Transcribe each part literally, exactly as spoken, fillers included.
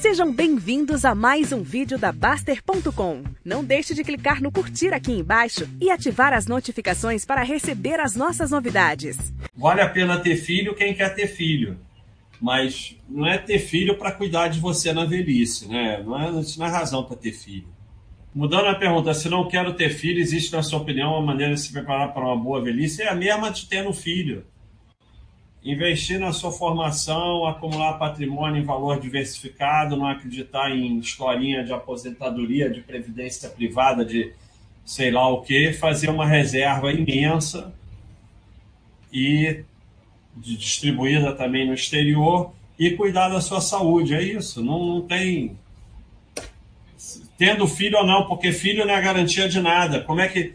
Sejam bem-vindos a mais um vídeo da Bastter ponto com. Não deixe de clicar no curtir aqui embaixo e ativar as notificações para receber as nossas novidades. Vale a pena ter filho quem quer ter filho, mas não é ter filho para cuidar de você na velhice, né? Não é, isso não é razão para ter filho. Mudando a pergunta, se não quero ter filho, existe, na sua opinião, uma maneira de se preparar para uma boa velhice? É a mesma de ter um filho. Investir na sua formação, acumular patrimônio em valor diversificado, não acreditar em historinha de aposentadoria, de previdência privada, de sei lá o quê, fazer uma reserva imensa e distribuída também no exterior e cuidar da sua saúde, é isso, não, não tem... Tendo filho ou não, porque filho não é garantia de nada, como é que...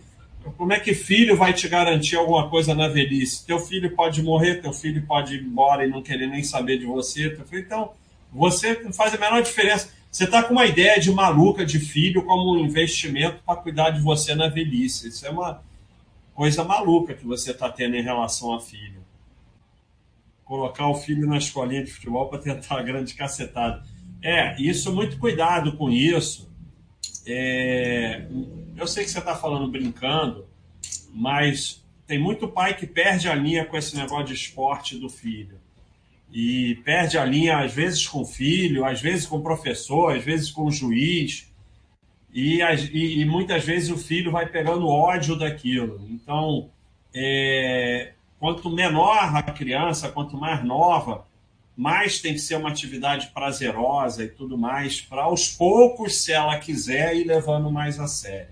Como é que filho vai te garantir alguma coisa na velhice? Teu filho pode morrer, teu filho pode ir embora e não querer nem saber de você. Então, você não faz a menor diferença. Você está com uma ideia de maluca de filho como um investimento para cuidar de você na velhice. Isso é uma coisa maluca que você está tendo em relação a filho. Colocar o filho na escolinha de futebol para tentar a grande cacetada. É, isso, muito cuidado com isso. É... Eu sei que você está falando brincando, mas tem muito pai que perde a linha com esse negócio de esporte do filho. E perde a linha, às vezes, com o filho, às vezes com o professor, às vezes com o juiz. E, e, e muitas vezes o filho vai pegando ódio daquilo. Então, é, quanto menor a criança, quanto mais nova, mais tem que ser uma atividade prazerosa e tudo mais, para aos poucos, se ela quiser, ir levando mais a sério.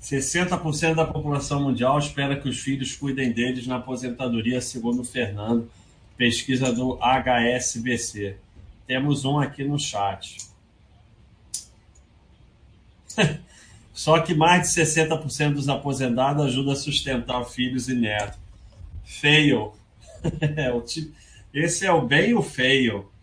sessenta por cento da população mundial espera que os filhos cuidem deles na aposentadoria, segundo o Fernando, pesquisa do H S B C. Temos um aqui no chat. Só que mais de sessenta por cento dos aposentados ajuda a sustentar filhos e netos. Fail. Esse é o bem e o feio.